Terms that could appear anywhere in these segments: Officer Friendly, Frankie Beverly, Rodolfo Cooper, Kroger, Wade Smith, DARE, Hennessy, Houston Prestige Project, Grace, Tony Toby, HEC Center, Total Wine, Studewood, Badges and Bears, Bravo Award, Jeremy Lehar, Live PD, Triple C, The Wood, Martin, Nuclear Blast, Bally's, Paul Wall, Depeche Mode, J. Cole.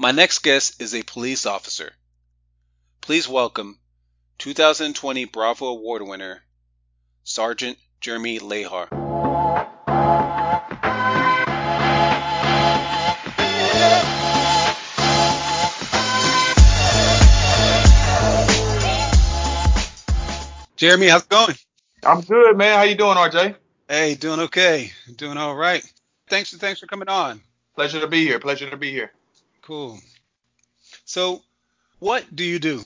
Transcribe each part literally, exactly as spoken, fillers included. My next guest is a police officer. Please welcome two thousand twenty Bravo Award winner, Sergeant Jeremy Lehar. Jeremy, how's it going? I'm good, man. How you doing, R J? Hey, doing okay. Doing all right. Thanks and thanks for coming on. Pleasure to be here. Pleasure to be here. Cool. So what do you do?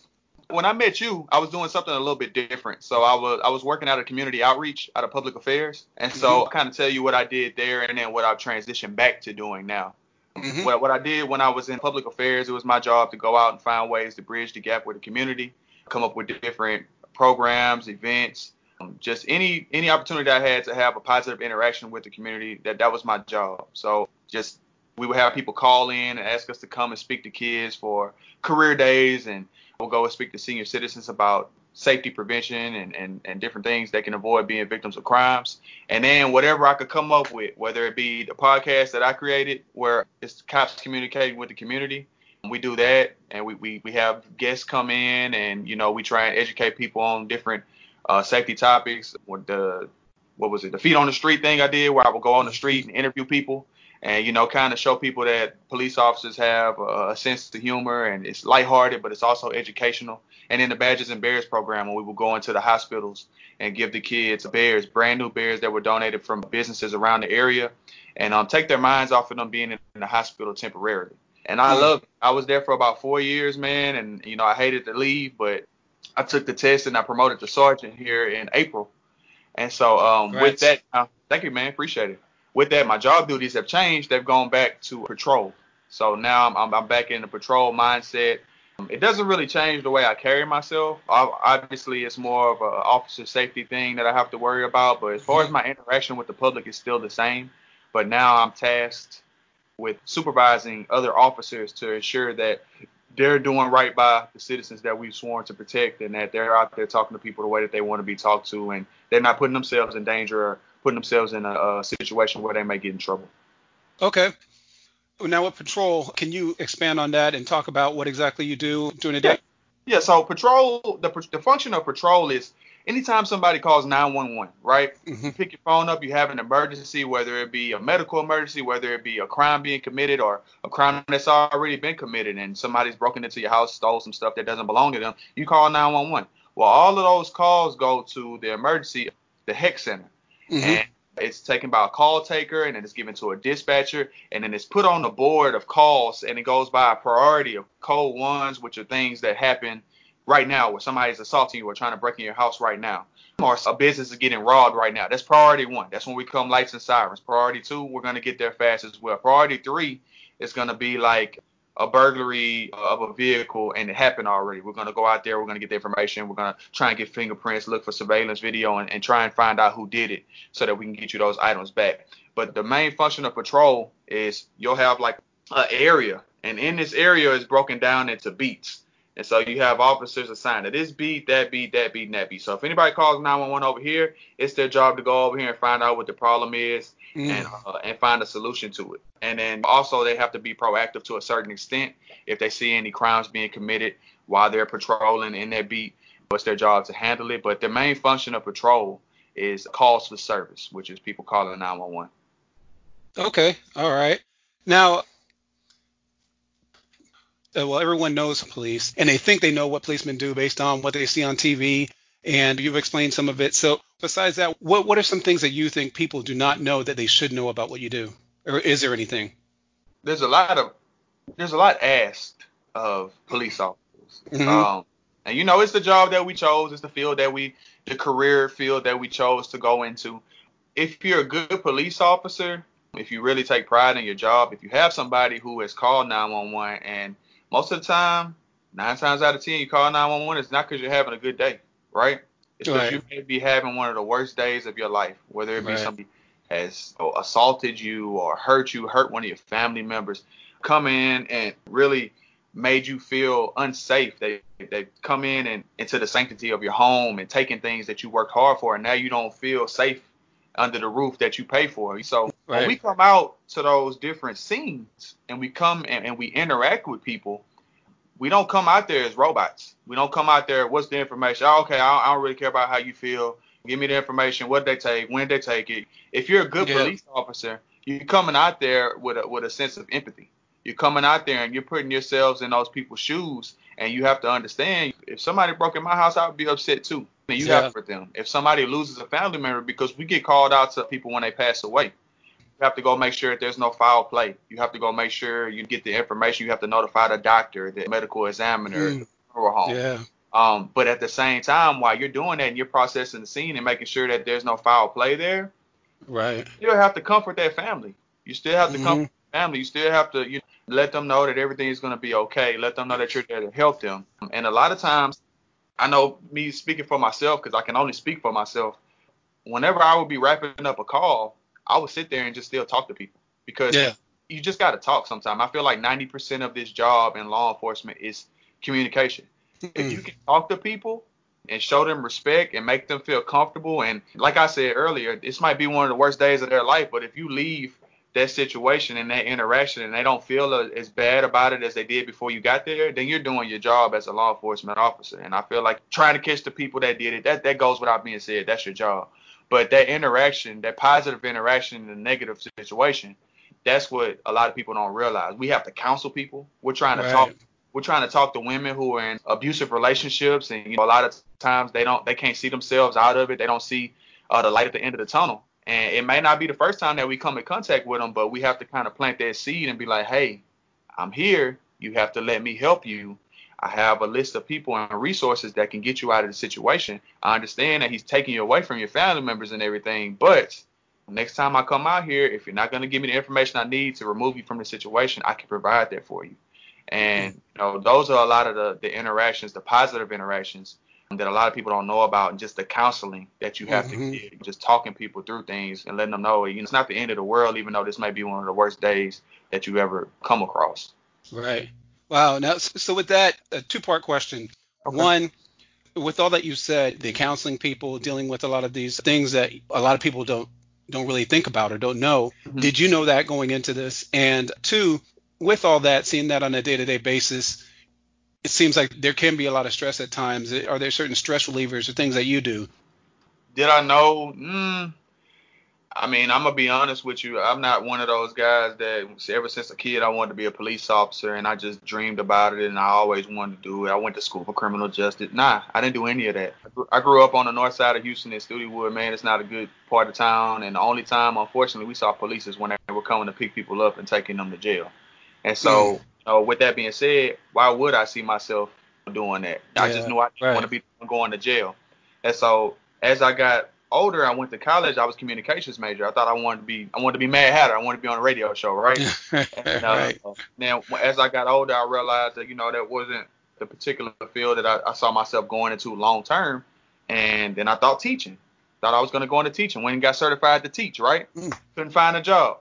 When I met you, I was doing something a little bit different. So I was I was working out of community outreach, out of public affairs. And so mm-hmm. I'll kind of tell you what I did there and then what I've transitioned back to doing now. Mm-hmm. What, what I did when I was in public affairs, it was my job to go out and find ways to bridge the gap with the community, come up with different programs, events, um, just any any opportunity I had to have a positive interaction with the community. That, that was my job. So just we would have people call in and ask us to come and speak to kids for career days, and we'll go and speak to senior citizens about safety prevention and, and, and different things that can avoid being victims of crimes. And then whatever I could come up with, whether it be the podcast that I created where it's cops communicating with the community, we do that, and we, we, we have guests come in, and, you know, we try and educate people on different uh, safety topics. With the, what was it, the feet on the street thing I did, where I would go on the street and interview people. And, you know, kind of show people that police officers have a, a sense of humor, and it's lighthearted, but it's also educational. And then the Badges and Bears program, when we will go into the hospitals and give the kids bears, brand new bears that were donated from businesses around the area, and um, take their minds off of them being in, in the hospital temporarily. And I love it. I was there for about four years, man. And, you know, I hated to leave, but I took the test and I promoted to sergeant here in April. And so um, with that, uh, thank you, man. Appreciate it. With that, my job duties have changed. They've gone back to patrol. So now I'm, I'm, I'm back in the patrol mindset. It doesn't really change the way I carry myself. I, obviously, it's more of an officer safety thing that I have to worry about. But as far as my interaction with the public, it's still the same. But now I'm tasked with supervising other officers to ensure that they're doing right by the citizens that we've sworn to protect, and that they're out there talking to people the way that they want to be talked to, and they're not putting themselves in danger or putting themselves in a, a situation where they may get in trouble. Okay. Now with patrol, can you expand on that and talk about what exactly you do during the day? Yeah, yeah, so patrol, the, the function of patrol is anytime somebody calls nine one one, right? Mm-hmm. You pick your phone up, you have an emergency, whether it be a medical emergency, whether it be a crime being committed or a crime that's already been committed and somebody's broken into your house, stole some stuff that doesn't belong to them, you call nine one one. Well, all of those calls go to the emergency, the H E C Center. Mm-hmm. And it's taken by a call taker, and then it's given to a dispatcher, and then it's put on the board of calls, and it goes by a priority of code ones, which are things that happen right now where somebody's assaulting you or trying to break in your house right now, or a business is getting robbed right now. That's priority one. That's when we come lights and sirens. Priority two, we're going to get there fast as well. Priority three is going to be like a burglary of a vehicle, and it happened already. We're going to go out there. We're going to get the information. We're going to try and get fingerprints, look for surveillance video, and, and try and find out who did it so that we can get you those items back. But the main function of patrol is you'll have like an area, and in this area is broken down into beats. And so you have officers assigned to this beat, that beat, that beat, and that beat. So if anybody calls nine one one over here, it's their job to go over here and find out what the problem is mm. and uh, and find a solution to it. And then also they have to be proactive to a certain extent. If they see any crimes being committed while they're patrolling in that beat, it's their job to handle it. But the main function of patrol is calls for service, which is people calling nine one one. Okay. All right. Now, Uh, well, everyone knows police, and they think they know what policemen do based on what they see on T V, and you've explained some of it. So besides that, what what are some things that you think people do not know that they should know about what you do? Or is there anything? There's a lot of there's a lot asked of police officers. Mm-hmm. Um, and, you know, it's the job that we chose. It's the field that we the career field that we chose to go into. If you're a good police officer, if you really take pride in your job, if you have somebody who has called nine one one and most of the time, nine times out of ten, you call nine one one, it's not because you're having a good day, right? It's because right. you may be having one of the worst days of your life, whether it be right. somebody has assaulted you or hurt you, hurt one of your family members, come in and really made you feel unsafe. They they come in and into the sanctity of your home and taking things that you worked hard for, and now you don't feel safe under the roof that you pay for. So right. when we come out to those different scenes and we come and, and we interact with people, we don't come out there as robots. We don't come out there, what's the information? Oh, okay, I don't, I don't really care about how you feel. Give me the information. What did they take? When did they take it? If you're a good yeah. police officer, you're coming out there with a, with a sense of empathy. You're coming out there and you're putting yourselves in those people's shoes, and you have to understand, if somebody broke in my house, I would be upset too. And you yeah. have for them. If somebody loses a family member, because we get called out to people when they pass away, you have to go make sure that there's no foul play. You have to go make sure you get the information. You have to notify the doctor, the medical examiner, mm. the funeral home. Yeah. Um, but at the same time, while you're doing that and you're processing the scene and making sure that there's no foul play there, right? You still have to comfort that family. You still have to mm-hmm. comfort the family. You still have to you know, let them know that everything is going to be okay. Let them know that you're there to help them. And a lot of times, I know me speaking for myself, because I can only speak for myself. Whenever I would be wrapping up a call, I would sit there and just still talk to people, because yeah. you just got to talk sometimes. I feel like ninety percent of this job in law enforcement is communication. If you can talk to people and show them respect and make them feel comfortable, and like I said earlier, this might be one of the worst days of their life, but if you leave that situation and that interaction and they don't feel as bad about it as they did before you got there, then you're doing your job as a law enforcement officer. And I feel like trying to catch the people that did it, that, that goes without being said. That's your job. But that interaction, that positive interaction in a negative situation, that's what a lot of people don't realize. We have to counsel people. We're trying to right. talk We're trying to talk to women who are in abusive relationships, and you know, a lot of times they don't, they can't see themselves out of it. They don't see uh, the light at the end of the tunnel. And it may not be the first time that we come in contact with them, but we have to kind of plant that seed and be like, hey, I'm here. You have to let me help you. I have a list of people and resources that can get you out of the situation. I understand that he's taking you away from your family members and everything, but next time I come out here, if you're not going to give me the information I need to remove you from the situation, I can provide that for you. And you know, those are a lot of the, the interactions, the positive interactions that a lot of people don't know about, and just the counseling that you have mm-hmm. to give, just talking people through things and letting them know, you know, it's not the end of the world, even though this may be one of the worst days that you ever come across. Right. Wow. Now, so with that, a two-part question. Okay. One, with all that you said, the counseling people, dealing with a lot of these things that a lot of people don't don't really think about or don't know. Mm-hmm. Did you know that going into this? And two, with all that, seeing that on a day-to-day basis, it seems like there can be a lot of stress at times. Are there certain stress relievers or things that you do? Did I know? Mm, I mean, I'm going to be honest with you. I'm not one of those guys that ever since a kid I wanted to be a police officer, and I just dreamed about it and I always wanted to do it. I went to school for criminal justice. Nah, I didn't do any of that. I grew up on the north side of Houston in Studewood. Man, it's not a good part of town. And the only time, unfortunately, we saw police is when they were coming to pick people up and taking them to jail. And so, you know, with that being said, why would I see myself doing that? Yeah, I just knew I didn't right. want to be going to jail. And so, as I got older, I went to college. I was communications major. I thought I wanted to be, I wanted to be Mad Hatter. I wanted to be on a radio show, right? and, uh, right. Now, as I got older, I realized that, you know, that wasn't the particular field that I, I saw myself going into long term. And then I thought teaching. Thought I was going to go into teaching. Went and got certified to teach, right? Mm. Couldn't find a job.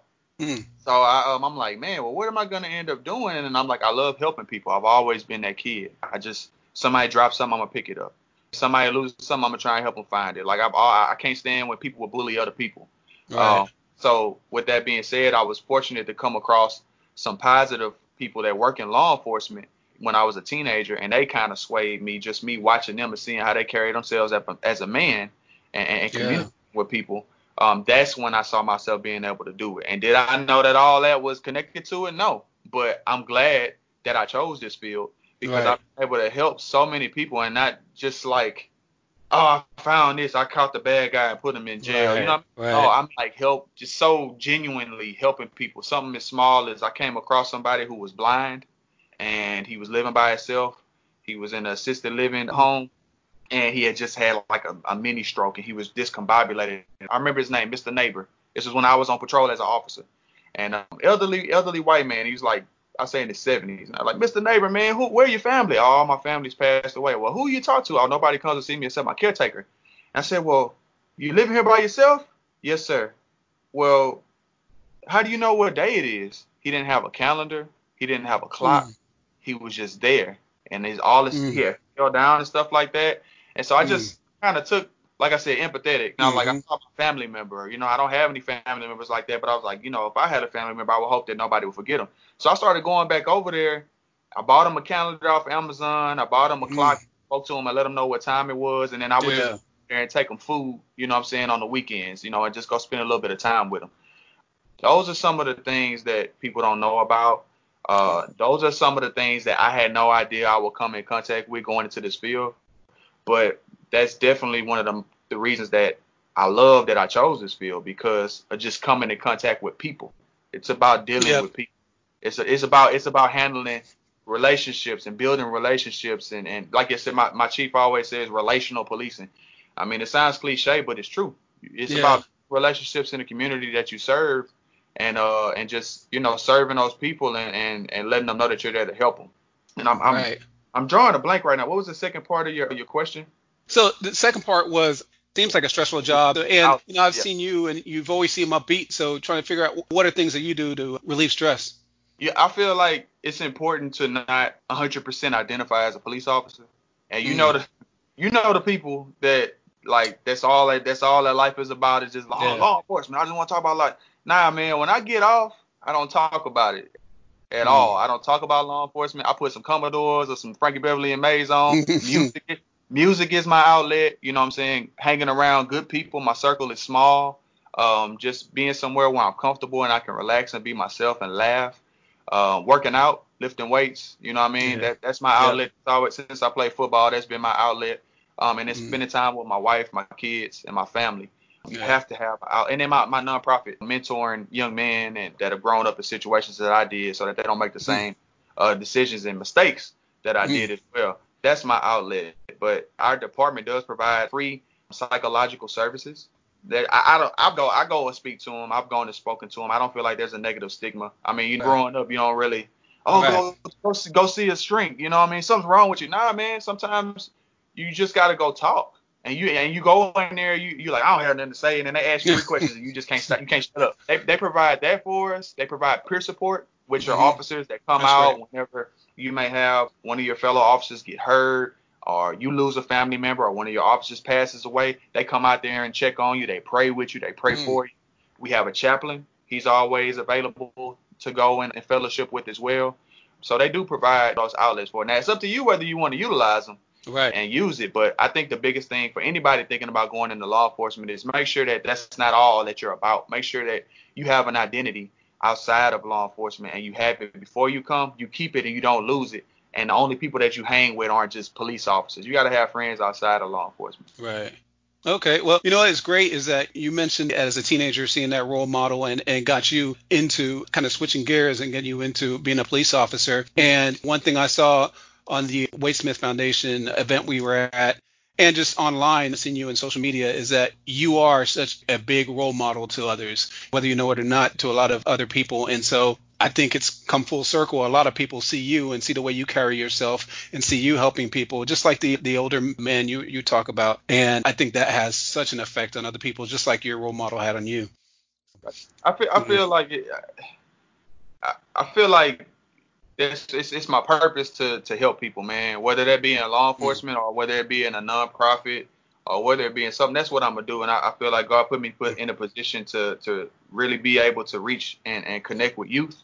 So I, um, I'm like, man, well, what am I going to end up doing? And I'm like, I love helping people. I've always been that kid. I just, somebody drops something, I'm going to pick it up. Somebody loses something, I'm going to try and help them find it. Like, I've, I can't stand when people will bully other people. Right. Um, so with that being said, I was fortunate to come across some positive people that work in law enforcement when I was a teenager. And they kind of swayed me, just me watching them and seeing how they carry themselves as a man and, and communicate yeah. with people. Um, that's when I saw myself being able to do it. And did I know that all that was connected to it? No. But I'm glad that I chose this field, because right. I'm able to help so many people, and not just like, oh, I found this, I caught the bad guy and put him in jail. Right. You know what I mean? Right. No, I'm like help, just so genuinely helping people. Something as small as I came across somebody who was blind, and he was living by himself. He was in an assisted living home. And he had just had like a, a mini stroke, and he was discombobulated. I remember his name, Mister Neighbor. This was when I was on patrol as an officer. And um, elderly, elderly white man. He was like, I say in his seventies. And I was like, Mister Neighbor, man, who? Where your family? Oh, my family's passed away. Well, who you talk to? Oh, nobody comes to see me except my caretaker. And I said, well, you living here by yourself? Yes, sir. Well, how do you know what day it is? He didn't have a calendar. He didn't have a clock. Mm. He was just there, and his all his mm. hair fell down and stuff like that. And so I just mm. kind of took like I said, empathetic. Now, mm-hmm. like I saw my family member, you know, I don't have any family members like that, but I was like, you know, if I had a family member, I would hope that nobody would forget them. So I started going back over there. I bought him a calendar off Amazon. I bought him a mm-hmm. clock, spoke to him, I let him know what time it was, and then I would yeah. just there and take him food, you know what I'm saying, on the weekends, you know, and just go spend a little bit of time with them. Those are some of the things that people don't know about. Uh, those are some of the things that I had no idea I would come in contact with going into this field. But that's definitely one of the, the reasons that I love that I chose this field, because of just coming in contact with people. It's about dealing yep. with people. It's a, it's about it's about handling relationships and building relationships. And, and like I said, my, my chief always says relational policing. I mean, it sounds cliche, but it's true. It's yeah. about relationships in the community that you serve. And uh and just, you know, serving those people and, and, and letting them know that you're there to help them. And I'm I'm, right. I'm drawing a blank right now. What was the second part of your your question? So the second part was, seems like a stressful job. And, you know, I've yeah. seen you and you've always seen upbeat. So trying to figure out what are things that you do to relieve stress. Yeah, I feel like it's important to not one hundred percent identify as a police officer. And you mm. know the you know the people that like that's all that that's all that life is about is just like, yeah. oh, law enforcement. I just want to talk about life. Nah, man, when I get off, I don't talk about it at mm. all. I don't talk about law enforcement. I put some Commodores or some Frankie Beverly and Maze on. music, music is my outlet. You know what I'm saying? Hanging around good people. My circle is small. Um, just being somewhere where I'm comfortable and I can relax and be myself and laugh. Uh, working out, lifting weights. You know what I mean? Yeah. That, that's my outlet. Yeah. Always, since I played football, that's been my outlet. Um, and it's mm. spending time with my wife, my kids, and my family. You yeah. have to have, and then my, my nonprofit mentoring young men and that have grown up in situations that I did, so that they don't make the same uh, decisions and mistakes that I mm. did as well. That's my outlet. But our department does provide free psychological services. That I, I don't, I go, I go and speak to them. I've gone and spoken to them. I don't feel like there's a negative stigma. I mean, you right. growing up, you don't really, oh, right. go, go go see a shrink. You know what I mean? Something's wrong with you. Nah, man. Sometimes you just gotta go talk. And you and you go in there, you you like, I don't have nothing to say, and then they ask you three questions, and you just can't stop, you can't shut up. They they provide that for us. They provide peer support, which are mm-hmm. officers that come That's out right. whenever you may have one of your fellow officers get hurt, or you lose a family member, or one of your officers passes away. They come out there and check on you. They pray with you. They pray mm. for you. We have a chaplain. He's always available to go in and fellowship with as well. So they do provide those outlets for it. Now it's up to you whether you want to utilize them. Right. And use it. But I think the biggest thing for anybody thinking about going into law enforcement is make sure that that's not all that you're about. Make sure that you have an identity outside of law enforcement and you have it before you come. You keep it and you don't lose it. And the only people that you hang with aren't just police officers. You got to have friends outside of law enforcement. Right. Okay. Well, you know, what's great is that you mentioned as a teenager seeing that role model and, and got you into kind of switching gears and getting you into being a police officer. And one thing I saw on the Wade Smith Foundation event we were at, and just online, seeing you in social media, is that you are such a big role model to others, whether you know it or not, to a lot of other people. And so I think it's come full circle. A lot of people see you and see the way you carry yourself and see you helping people, just like the, the older man you, you talk about. And I think that has such an effect on other people, just like your role model had on you. I feel, I feel like it, I, I feel like It's, it's, it's my purpose to, to help people, man, whether that be in law enforcement or whether it be in a nonprofit or whether it be in something. That's what I'm going to do. And I, I feel like God put me put in a position to, to really be able to reach and, and connect with youth.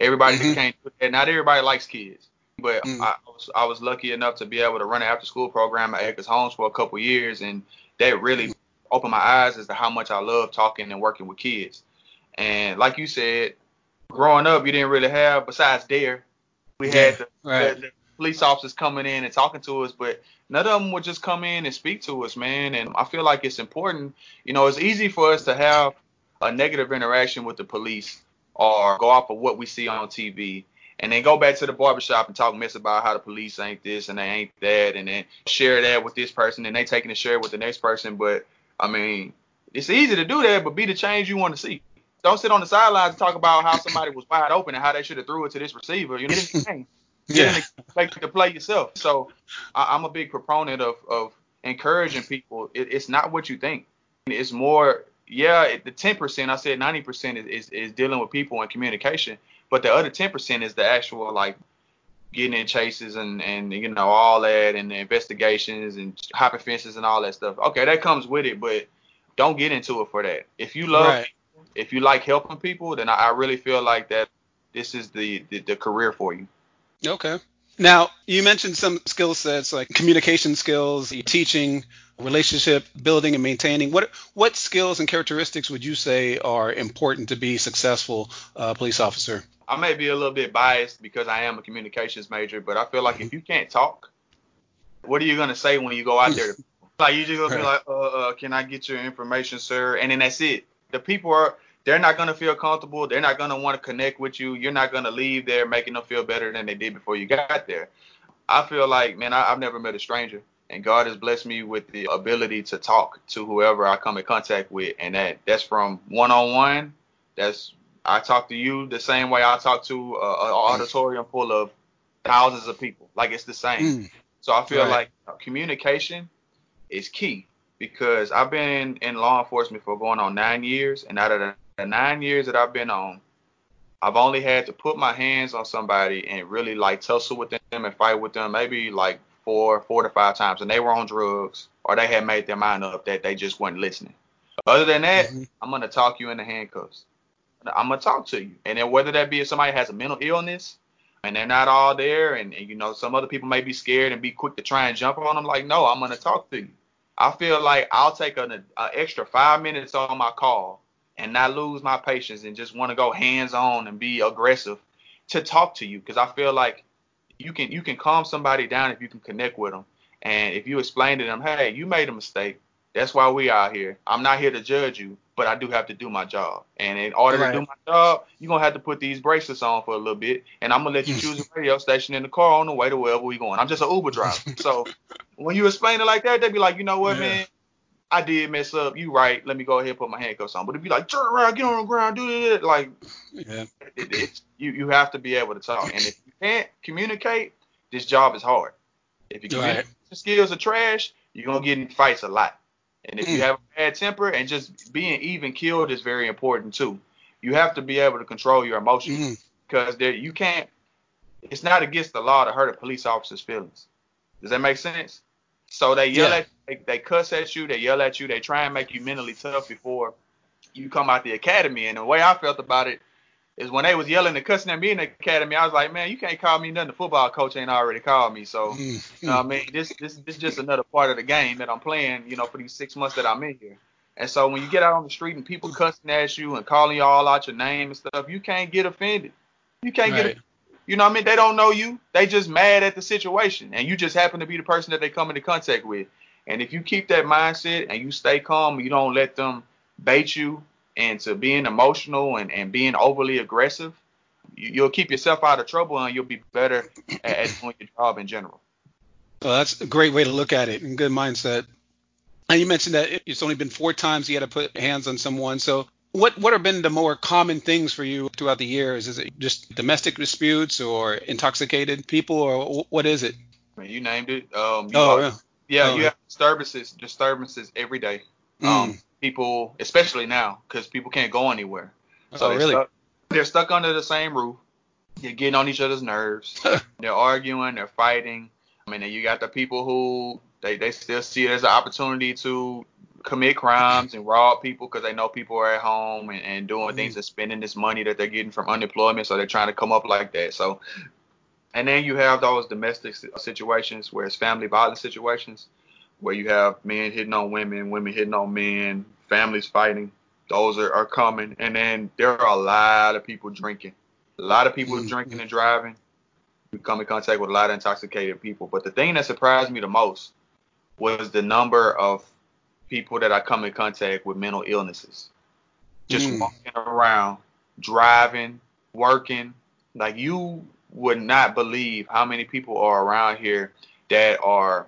Everybody mm-hmm. can't do that. Not everybody likes kids. But mm-hmm. I, I, was, I was lucky enough to be able to run an after-school program at Edgar's Homes for a couple of years. And that really mm-hmm. opened my eyes as to how much I love talking and working with kids. And like you said, growing up, you didn't really have, besides DARE, we had the, right. the, the police officers coming in and talking to us, but none of them would just come in and speak to us, man. And I feel like it's important. You know, it's easy for us to have a negative interaction with the police or go off of what we see on T V and then go back to the barbershop and talk mess about how the police ain't this and they ain't that, and then share that with this person and they taking a share with the next person. But, I mean, it's easy to do that, but be the change you want to see. Don't sit on the sidelines and talk about how somebody was wide open and how they should have threw it to this receiver. You know, get in the game. Yeah. Get in the, make the play yourself. So I, I'm a big proponent of, of encouraging people. It, it's not what you think. It's more, yeah, it, the ten percent, I said ninety percent is, is, is dealing with people and communication. But the other ten percent is the actual, like, getting in chases and, and, you know, all that, and the investigations and hopping fences and all that stuff. Okay, that comes with it, but don't get into it for that. If you love, right. if you like helping people, then I, I really feel like that this is the, the, the career for you. Okay. Now, you mentioned some skill sets like communication skills, teaching, relationship building and maintaining. What what skills and characteristics would you say are important to be a successful uh, police officer? I may be a little bit biased because I am a communications major, but I feel like if you can't talk, what are you going to say when you go out there? Like, you're just going to be like, uh, uh, can I get your information, sir? And then that's it. The people are – they're not going to feel comfortable. They're not going to want to connect with you. You're not going to leave there making them feel better than they did before you got there. I feel like, man, I, I've never met a stranger. And God has blessed me with the ability to talk to whoever I come in contact with. And that, that's from one-on-one. That's I talk to you the same way I talk to a, an auditorium full of thousands of people. Like, it's the same. Mm. So I feel right. like communication is key, because I've been in law enforcement for going on nine years. And out of the nine years that I've been on, I've only had to put my hands on somebody and really, like, tussle with them and fight with them. Maybe, like, Four, four to five times, and they were on drugs or they had made their mind up that they just weren't listening. Other than that, mm-hmm. I'm going to talk you into handcuffs. I'm going to talk to you. And then whether that be if somebody has a mental illness and they're not all there, and, and you know, some other people may be scared and be quick to try and jump on them. Like, no, I'm going to talk to you. I feel like I'll take an, an extra five minutes on my call and not lose my patience and just want to go hands on and be aggressive to talk to you, because I feel like You can you can calm somebody down if you can connect with them. And if you explain to them, hey, you made a mistake. That's why we are here. I'm not here to judge you, but I do have to do my job. And in order right. to do my job, you're going to have to put these bracelets on for a little bit. And I'm going to let you choose a radio station in the car on the way to wherever we're going. I'm just an Uber driver. So when you explain it like that, they'd be like, you know what, yeah. man? I did mess up. You right. Let me go ahead and put my handcuffs on. But it'd be like, turn around, get on the ground, do it. Like, yeah. it, it's, you, you have to be able to talk. And if you can't communicate, this job is hard. If your right. skills are trash, you're going to get in fights a lot. And if you have a bad temper, and just being even-keeled is very important too. You have to be able to control your emotions, mm-hmm. because there you can't – it's not against the law to hurt a police officer's feelings. Does that make sense? So they yell yeah. at you, they, they cuss at you, they yell at you, they try and make you mentally tough before you come out the academy. And the way I felt about it is when they was yelling and cussing at me in the academy, I was like, man, you can't call me nothing. The football coach ain't already called me. So, you know what I mean? This, this, this is just another part of the game that I'm playing, you know, for these six months that I'm in here. And so when you get out on the street and people cussing at you and calling you all out your name and stuff, you can't get offended. You can't right. get offended. You know what I mean? They don't know you. They just mad at the situation. And you just happen to be the person that they come into contact with. And if you keep that mindset and you stay calm, you don't let them bait you into being emotional and, and being overly aggressive, you, you'll keep yourself out of trouble and you'll be better at, at doing your job in general. Well, that's a great way to look at it and good mindset. And you mentioned that it's only been four times you had to put hands on someone. So What what have been the more common things for you throughout the years? Is it just domestic disputes or intoxicated people, or what is it? You named it. Um, you oh, have, yeah. Yeah, oh. You have disturbances, disturbances every day. Mm. Um, people, especially now, because people can't go anywhere. So oh, they're really? Stuck, they're stuck under the same roof. They're getting on each other's nerves. They're arguing. They're fighting. I mean, you got the people who they, they still see it as an opportunity to commit crimes and rob people because they know people are at home and, and doing mm-hmm. things and spending this money that they're getting from unemployment, so they're trying to come up like that. So, and then you have those domestic situations where it's family violence situations where you have men hitting on women, women hitting on men, families fighting. Those are, are common. And then there are a lot of people drinking. A lot of people mm-hmm. drinking and driving. You come in contact with a lot of intoxicated people. But the thing that surprised me the most was the number of people that I come in contact with mental illnesses, just mm. walking around, driving, working. Like, you would not believe how many people are around here that are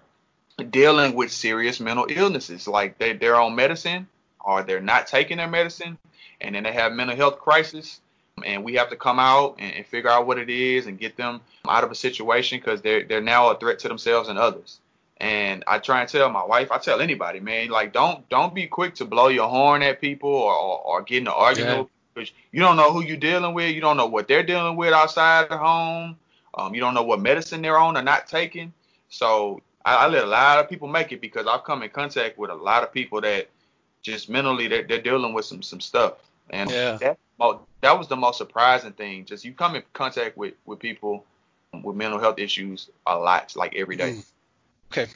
dealing with serious mental illnesses. Like, they, they're on medicine or they're not taking their medicine, and then they have mental health crisis, and we have to come out and, and figure out what it is and get them out of a situation because they're, they're now a threat to themselves and others. And I try and tell my wife, I tell anybody, man, like, don't don't be quick to blow your horn at people or, or, or get in an argument. Yeah. Because you don't know who you're dealing with. You don't know what they're dealing with outside of home Um, you don't know what medicine they're on or not taking. So I, I let a lot of people make it because I've come in contact with a lot of people that just mentally they're, they're dealing with some, some stuff. And yeah. that, that was the most surprising thing. Just you come in contact with, with people with mental health issues a lot, like every day. Mm. Okay.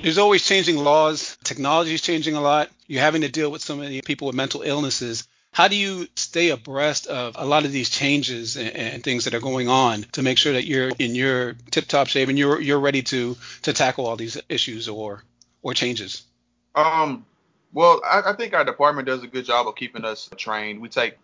There's always changing laws. Technology is changing a lot. You're having to deal with so many people with mental illnesses. How do you stay abreast of a lot of these changes and, and things that are going on to make sure that you're in your tip-top shape and you're you're ready to to tackle all these issues or or changes? Um. Well, I, I think our department does a good job of keeping us trained. We take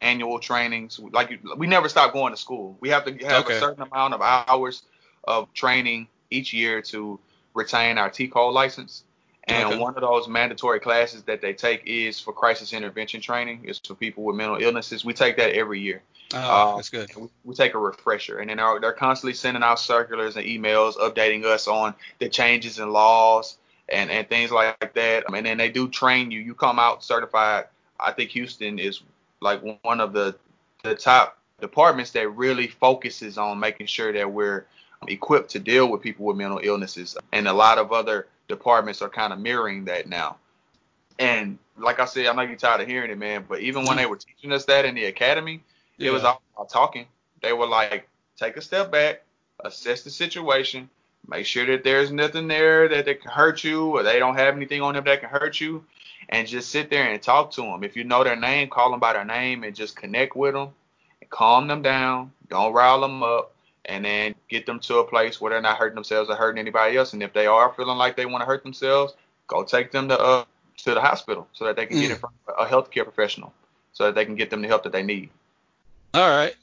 annual trainings. Like we never stop going to school. We have to have okay. a certain amount of hours of training each year to retain our T Cole license. And okay. one of those mandatory classes that they take is for crisis intervention training. It's for people with mental illnesses. We take that every year. Oh, um, that's good. We, we take a refresher. And then our, they're constantly sending out circulars and emails updating us on the changes in laws and, and things like that. And then they do train you. You come out certified. I think Houston is like one of the, the top departments that really focuses on making sure that we're equipped to deal with people with mental illnesses. And a lot of other departments are kind of mirroring that now. And like I said, I know you're tired of hearing it, man, but even when they were teaching us that in the academy, yeah. it was all about talking. They were like, take a step back, assess the situation, make sure that there's nothing there that they can hurt you or they don't have anything on them that can hurt you, and just sit there and talk to them. If you know their name, call them by their name and just connect with them and calm them down. Don't rile them up. And then get them to a place where they're not hurting themselves or hurting anybody else. And if they are feeling like they want to hurt themselves, go take them to uh, to the hospital so that they can mm. get in front of a healthcare professional so that they can get them the help that they need. All right.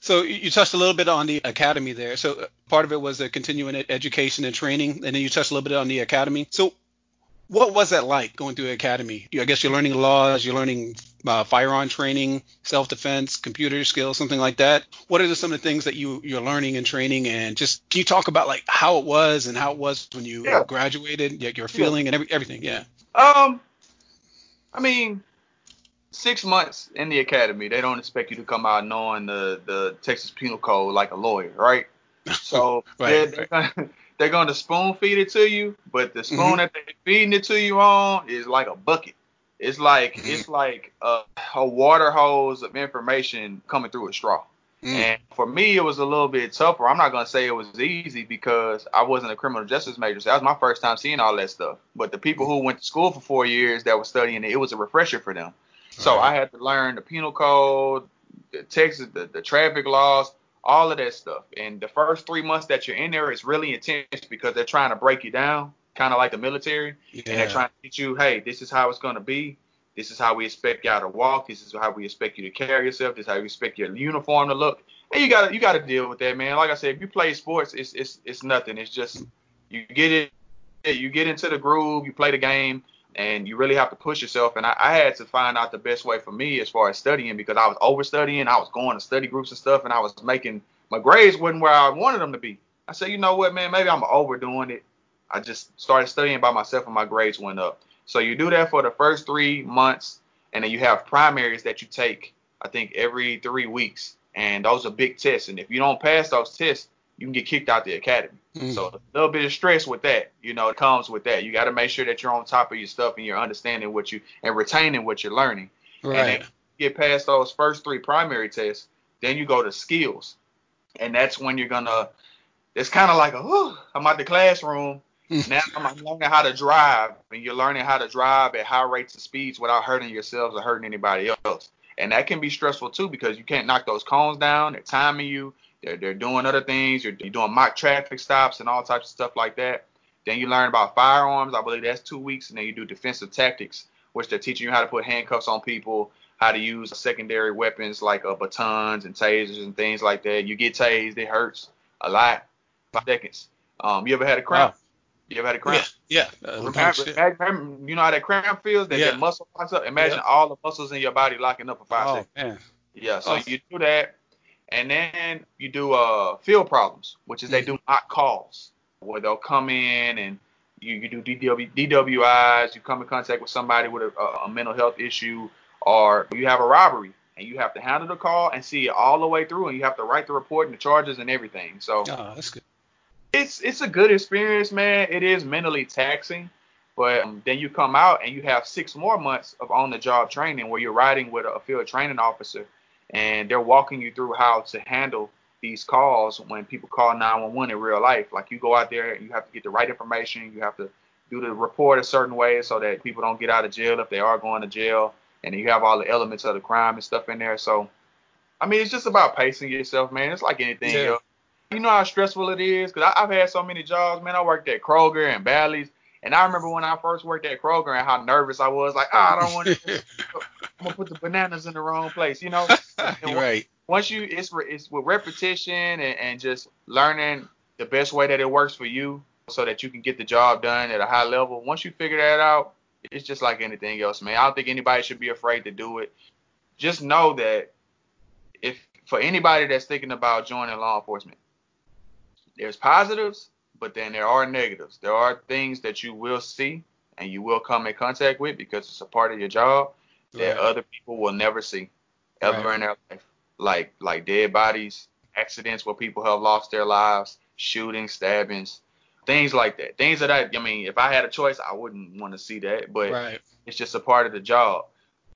So you touched a little bit on the academy there. So part of it was the continuing education and training, and then you touched a little bit on the academy. So what was that like going through the academy? I guess you're learning laws, you're learning Uh, firearm training, self-defense, computer skills, something like that. What are some of the things that you, you're learning and training? And just can you talk about like how it was and how it was when you yeah. graduated, your feeling yeah. and every, everything? Yeah. Um, I mean, six months in the academy, they don't expect you to come out knowing the, the Texas Penal Code like a lawyer, right? So right, they're, right. They're, they're going to spoon feed it to you, but the spoon mm-hmm. that they're feeding it to you on is like a bucket. It's like mm-hmm. it's like a, a water hose of information coming through a straw. Mm-hmm. And for me, it was a little bit tougher. I'm not going to say it was easy because I wasn't a criminal justice major. So that was my first time seeing all that stuff. But the people who went to school for four years that were studying it, it was a refresher for them. All so right. I had to learn the penal code, the Texas, the, the traffic laws, all of that stuff. And the first three months that you're in there is really intense because they're trying to break you down. Kind of like the military, yeah. and they're trying to teach you, hey, this is how it's going to be. This is how we expect y'all to walk. This is how we expect you to carry yourself. This is how we expect your uniform to look. And you got to you got to deal with that, man. Like I said, if you play sports, it's it's it's nothing. It's just you get it, you get into the groove, you play the game, and you really have to push yourself. And I, I had to find out the best way for me as far as studying because I was overstudying. I was going to study groups and stuff, and I was making my grades wasn't where I wanted them to be. I said, you know what, man, maybe I'm overdoing it. I just started studying by myself and my grades went up. So you do that for the first three months and then you have primaries that you take, I think, every three weeks. And those are big tests. And if you don't pass those tests, you can get kicked out the academy. Mm-hmm. So a little bit of stress with that, you know, it comes with that. You got to make sure that you're on top of your stuff and you're understanding what you and retaining what you're learning. Right. And then you get past those first three primary tests. Then you go to skills. And that's when you're going to it's kind of like, oh, I'm out the classroom. Now I'm learning how to drive, and you're learning how to drive at high rates of speeds without hurting yourselves or hurting anybody else. And that can be stressful, too, because you can't knock those cones down. They're timing you. They're, they're doing other things. You're, you're doing mock traffic stops and all types of stuff like that. Then you learn about firearms. I believe that's two weeks. And then you do defensive tactics, which they're teaching you how to put handcuffs on people, how to use secondary weapons like uh, batons and tasers and things like that. You get tased. It hurts a lot. Five seconds. Um, you ever had a cramp? Wow. You ever had a cramp? Yeah. yeah. Uh, remember, remember, you know how that cramp feels? That, yeah. that muscle locks up? Imagine yeah. all the muscles in your body locking up for five oh, seconds. Man. Yeah, so oh. you do that. And then you do uh, field problems, which is mm-hmm. they do mock calls, where they'll come in and you, you do D W, D W Is. You come in contact with somebody with a, a mental health issue, or you have a robbery. and you have to handle the call and see it all the way through, and you have to write the report and the charges and everything. So oh, that's good. It's it's a good experience, man. It is mentally taxing, but um, then you come out and you have six more months of on-the-job training where you're riding with a field training officer, and they're walking you through how to handle these calls when people call nine one one in real life. Like, you go out there and you have to get the right information. You have to do the report a certain way so that people don't get out of jail if they are going to jail. And you have all the elements of the crime and stuff in there. So, I mean, it's just about pacing yourself, man. It's like anything yeah. else. You know how stressful it is, because I've had so many jobs, man. I worked at Kroger and Bally's, and I remember when I first worked at Kroger and how nervous I was. Like, oh, I don't want to – I'm going to put the bananas in the wrong place, you know? You're right. Once you – it's it's with repetition and, and just learning the best way that it works for you so that you can get the job done at a high level. Once you figure that out, it's just like anything else, man. I don't think anybody should be afraid to do it. Just know that if for anybody that's thinking about joining law enforcement, there's positives, but then there are negatives. There are things that you will see and you will come in contact with because it's a part of your job that right. other people will never see ever right. in their life. Like like dead bodies, accidents where people have lost their lives, shootings, stabbings, things like that. Things that I, I mean, if I had a choice, I wouldn't want to see that, but right. it's just a part of the job,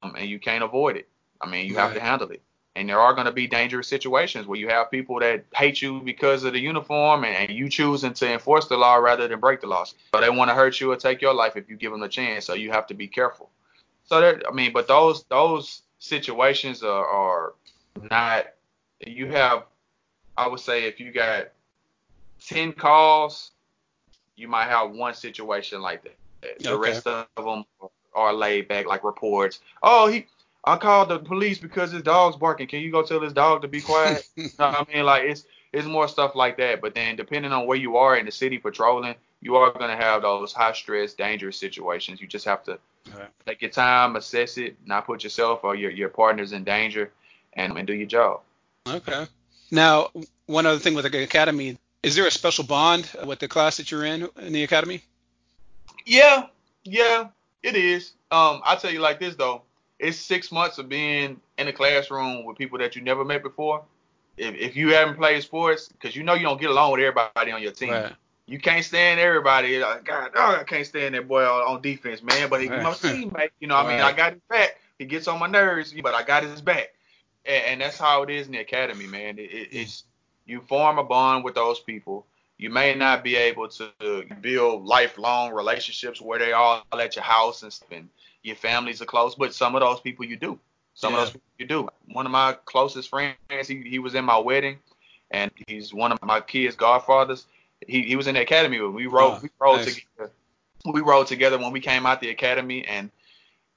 um, and you can't avoid it. I mean, you right. have to handle it. And there are going to be dangerous situations where you have people that hate you because of the uniform and, and you choosing to enforce the law rather than break the law. So they want to hurt you or take your life if you give them a chance. So you have to be careful. So there, I mean, but those those situations are, are not. You have, I would say, if you got ten calls, you might have one situation like that. The okay. rest of them are laid back, like reports. Oh, he. I called the police because his dog's barking. Can you go tell his dog to be quiet? You know what I mean? Like, it's it's more stuff like that. But then depending on where you are in the city patrolling, you are going to have those high-stress, dangerous situations. You just have to right. take your time, assess it, not put yourself or your, your partners in danger, and, and do your job. Okay. Now, one other thing with the academy, is there a special bond with the class that you're in in the academy? Yeah. Yeah, it is. Um, I'll tell you like this, though. It's six months of being in a classroom with people that you never met before. If, if you haven't played sports, because you know you don't get along with everybody on your team. Right. You can't stand everybody. Like, God, oh, I can't stand that boy on, on defense, man. But he's right. my teammate. You know what right. I mean? I got his back. He gets on my nerves, but I got his back. And, and that's how it is in the academy, man. It, it, it's you form a bond with those people. You may not be able to build lifelong relationships where they all at your house and stuff. And, your families are close, but some of those people you do. Some yeah. of those people you do. One of my closest friends, he, he was in my wedding, and he's one of my kids' godfathers. He he was in the academy. We rode oh, we rode nice. together. We rode together when we came out the academy, and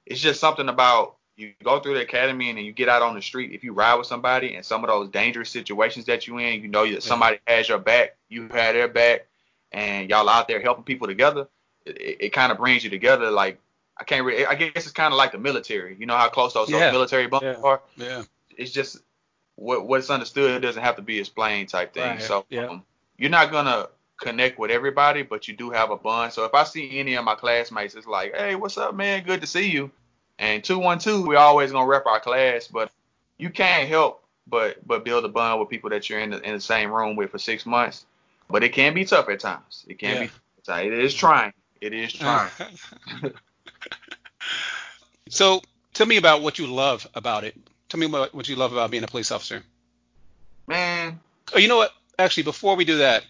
it's just something about you go through the academy and then you get out on the street. If you ride with somebody and some of those dangerous situations that you in, you know that somebody yeah. has your back, you had their back, and y'all out there helping people together. It, it, it kind of brings you together, like. I can't really, I guess it's kind of like the military. You know how close those, yeah. those military bonds yeah. are? Yeah. It's just what, what's understood doesn't have to be explained type thing. Right. So yeah. um, you're not going to connect with everybody, but you do have a bond. So if I see any of my classmates, it's like, hey, what's up, man? Good to see you. And two one two, we're always going to rep our class. But you can't help but but build a bond with people that you're in the, in the same room with for six months. But it can be tough at times. It can yeah. be tough. It is trying. It is trying. So tell me about what you love about it. Tell me what, what you love about being a police officer. Man. Oh, you know what? Actually, before we do that,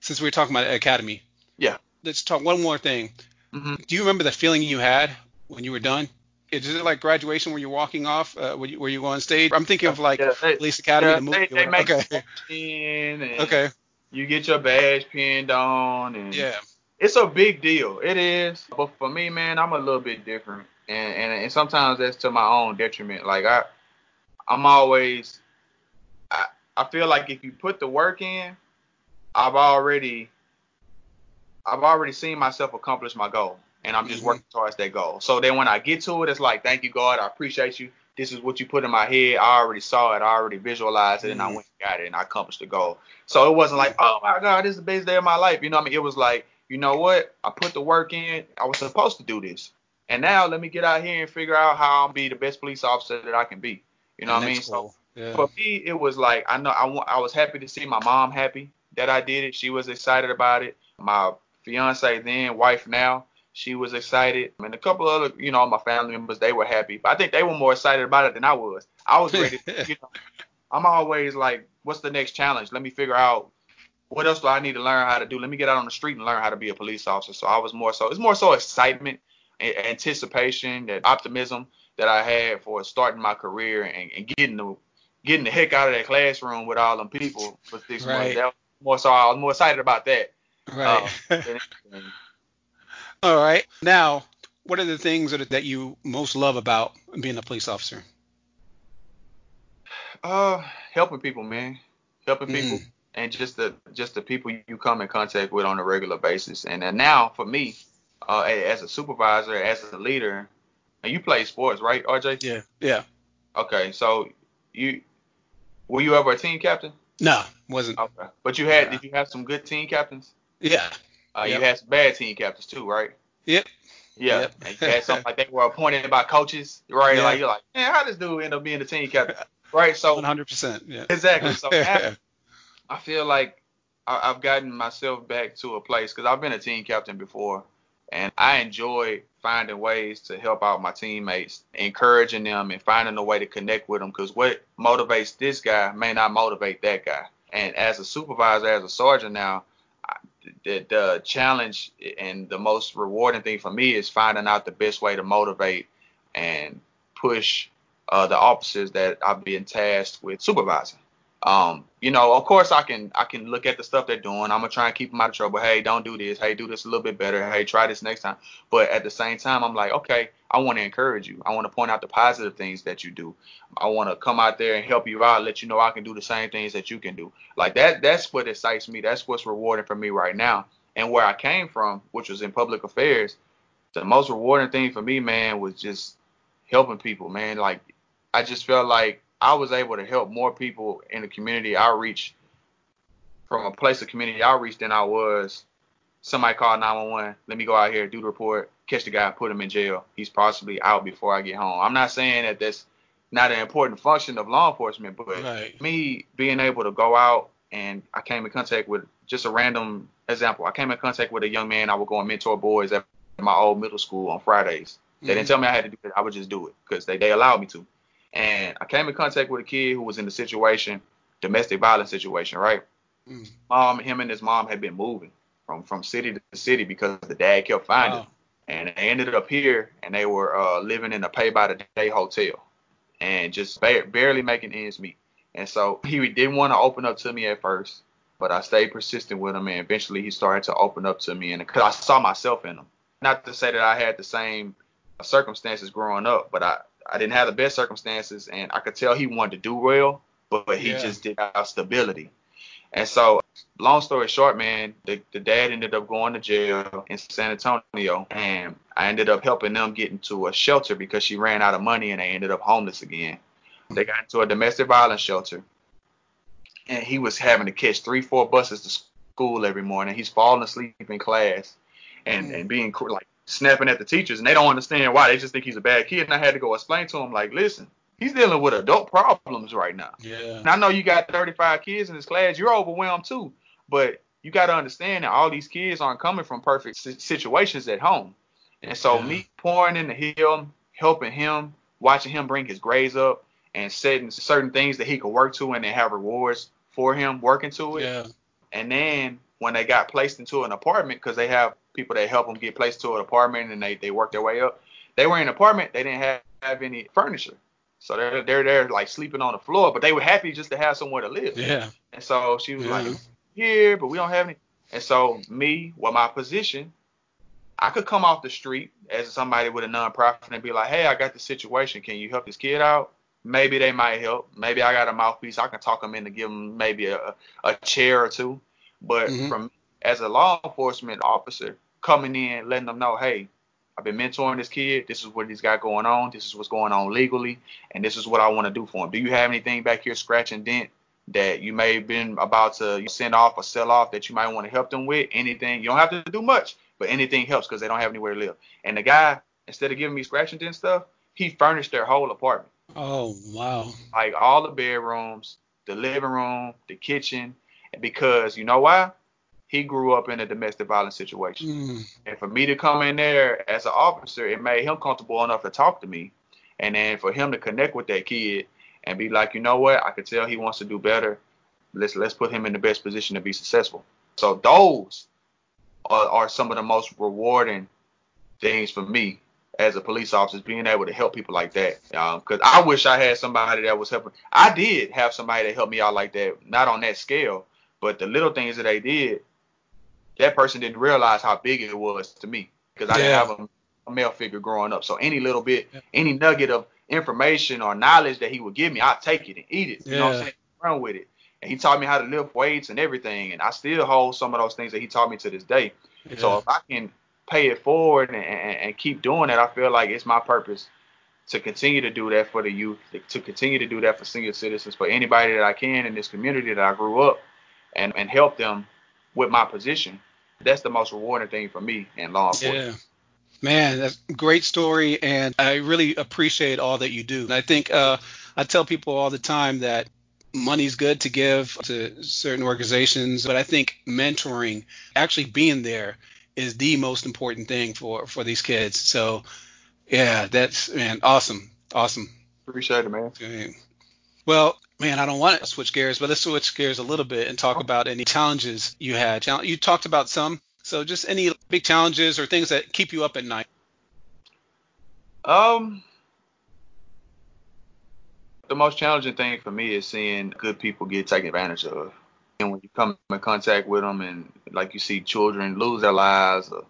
since we were talking about academy. Yeah. Let's talk one more thing. Mm-hmm. Do you remember the feeling you had when you were done? Is it like graduation where you're walking off, uh, where, you, where you go on stage? I'm thinking of like yeah, they, Police Academy. Yeah, the movie. They, they make okay. And okay. You get your badge pinned on. And yeah. It's a big deal. It is. But for me, man, I'm a little bit different. And, and and sometimes that's to my own detriment. Like, I, I'm always I, – I feel like if you put the work in, I've already I've already seen myself accomplish my goal. And I'm just mm-hmm. working towards that goal. So then when I get to it, it's like, thank you, God. I appreciate you. This is what you put in my head. I already saw it. I already visualized it. Mm-hmm. And I went and got it, and I accomplished the goal. So it wasn't like, oh, my God, this is the best day of my life. You know what I mean? It was like, you know what? I put the work in. I was supposed to do this. And now let me get out here and figure out how I'll be the best police officer that I can be. You know what I mean? So yeah. For me, it was like, I know I, I was happy to see my mom happy that I did it. She was excited about it. My fiance then, wife now, she was excited. And a couple of other, you know, my family members, they were happy. But I think they were more excited about it than I was. I was ready. You know, I'm always like, what's the next challenge? Let me figure out what else do I need to learn how to do? Let me get out on the street and learn how to be a police officer. So I was more so, it's more so excitement, anticipation, that optimism that I had for starting my career and, and getting the getting the heck out of that classroom with all them people for six right. months. That was more so, I was more excited about that. Right. Um, and, all right. Now, what are the things that, that you most love about being a police officer? Uh, helping people, man. Helping people. Mm. And just the just the people you come in contact with on a regular basis. And, and now, for me, uh, as a supervisor, as a leader, and you play sports, right, R J? Yeah. Yeah. Okay. So, you were you ever a team captain? No, wasn't. Okay. But you had yeah. did you have some good team captains? Yeah. Uh, yep. You had some bad team captains too, right? Yep. Yeah. Yep. And you had something like they were appointed by coaches, right? Yeah. Like you're like, man, how does dude end up being the team captain, right? So. one hundred percent. Yeah. Exactly. So. After, I feel like I've gotten myself back to a place because I've been a team captain before, and I enjoy finding ways to help out my teammates, encouraging them and finding a way to connect with them, because what motivates this guy may not motivate that guy. And as a supervisor, as a sergeant now, I, the, the challenge and the most rewarding thing for me is finding out the best way to motivate and push uh, the officers that I've been tasked with supervising. Um, you know, of course I can, I can look at the stuff they're doing. I'm going to try and keep them out of trouble. Hey, don't do this. Hey, do this a little bit better. Hey, try this next time. But at the same time, I'm like, okay, I want to encourage you. I want to point out the positive things that you do. I want to come out there and help you out, let you know I can do the same things that you can do. Like that, that's what excites me. That's what's rewarding for me right now. And where I came from, which was in public affairs, the most rewarding thing for me, man, was just helping people, man. Like I just felt like I was able to help more people in the community outreach from a place of community outreach than I was. Somebody called nine one one. Let me go out here, do the report, catch the guy, put him in jail. He's possibly out before I get home. I'm not saying that that's not an important function of law enforcement, but right. me being able to go out and I came in contact with just a random example. I came in contact with a young man. I would go and mentor boys at my old middle school on Fridays. They mm-hmm. didn't tell me I had to do it. I would just do it because they, they allowed me to. And I came in contact with a kid who was in the situation, domestic violence situation, right? Mm. Mom, him and his mom had been moving from, from city to city because the dad kept finding wow. them. And they ended up here, and they were uh, living in a pay-by-the-day hotel and just ba- barely making ends meet. And so he didn't want to open up to me at first, but I stayed persistent with him, and eventually he started to open up to me, and because I saw myself in him. Not to say that I had the same circumstances growing up, but I – I didn't have the best circumstances, and I could tell he wanted to do well, but, but he yeah. just did out stability. And so, long story short, man, the, the dad ended up going to jail in San Antonio, and I ended up helping them get into a shelter because she ran out of money, and they ended up homeless again. They got into a domestic violence shelter, and he was having to catch three, four buses to school every morning. He's falling asleep in class and, mm. and being like, snapping at the teachers, and they don't understand why. They just think he's a bad kid. And I had to go explain to him, like, listen, he's dealing with adult problems right now. Yeah. And I know you got thirty-five kids in this class. You're overwhelmed too, but you got to understand that all these kids aren't coming from perfect situations at home. And so yeah. me pouring into him, helping him, watching him bring his grades up, and setting certain things that he could work to and then have rewards for him working to it. Yeah. And then when they got placed into an apartment, because they have people that help them get placed to an apartment and they, they work their way up. They were in an apartment. They didn't have, have any furniture. So they're, they're they're like sleeping on the floor, but they were happy just to have somewhere to live. Yeah. And so she was yeah. like, here, yeah, but we don't have any. And so me, with my position, I could come off the street as somebody with a nonprofit and be like, hey, I got the situation. Can you help this kid out? Maybe they might help. Maybe I got a mouthpiece. I can talk them in to give them maybe a, a chair or two. But mm-hmm. from as a law enforcement officer, coming in, letting them know, hey, I've been mentoring this kid. This is what he's got going on. This is what's going on legally. And this is what I want to do for him. Do you have anything back here scratch and dent that you may have been about to send off or sell off that you might want to help them with? Anything. You don't have to do much, but anything helps because they don't have anywhere to live. And the guy, instead of giving me scratch and dent stuff, he furnished their whole apartment. Oh, wow. Like all the bedrooms, the living room, the kitchen. Because you know why? He grew up in a domestic violence situation. Mm. And for me to come in there as an officer, it made him comfortable enough to talk to me. And then for him to connect with that kid and be like, you know what? I could tell he wants to do better. Let's let's put him in the best position to be successful. So those are, are some of the most rewarding things for me as a police officer, being able to help people like that. Um, because I wish I had somebody that was helping. I did have somebody that helped me out like that, not on that scale, but the little things that they did, that person didn't realize how big it was to me, because I yeah. didn't have a, a male figure growing up. So any little bit, yeah. any nugget of information or knowledge that he would give me, I'd take it and eat it. You yeah. know what I'm saying? Run with it. And he taught me how to lift weights and everything. And I still hold some of those things that he taught me to this day. Yeah. So if I can pay it forward and, and, and keep doing that, I feel like it's my purpose to continue to do that for the youth, to continue to do that for senior citizens, for anybody that I can in this community that I grew up, and, and help them with my position. That's the most rewarding thing for me in law enforcement. Yeah. Man, that's a great story. And I really appreciate all that you do. And I think uh, I tell people all the time that money's good to give to certain organizations, but I think mentoring, actually being there, is the most important thing for, for these kids. So, yeah, that's, man, awesome. Awesome. Appreciate it, man. Okay. Well, man, I don't want to switch gears, but let's switch gears a little bit and talk about any challenges you had. You talked about some. So just any big challenges or things that keep you up at night? Um, the most challenging thing for me is seeing good people get taken advantage of. And when you come in contact with them, and like you see children lose their lives, or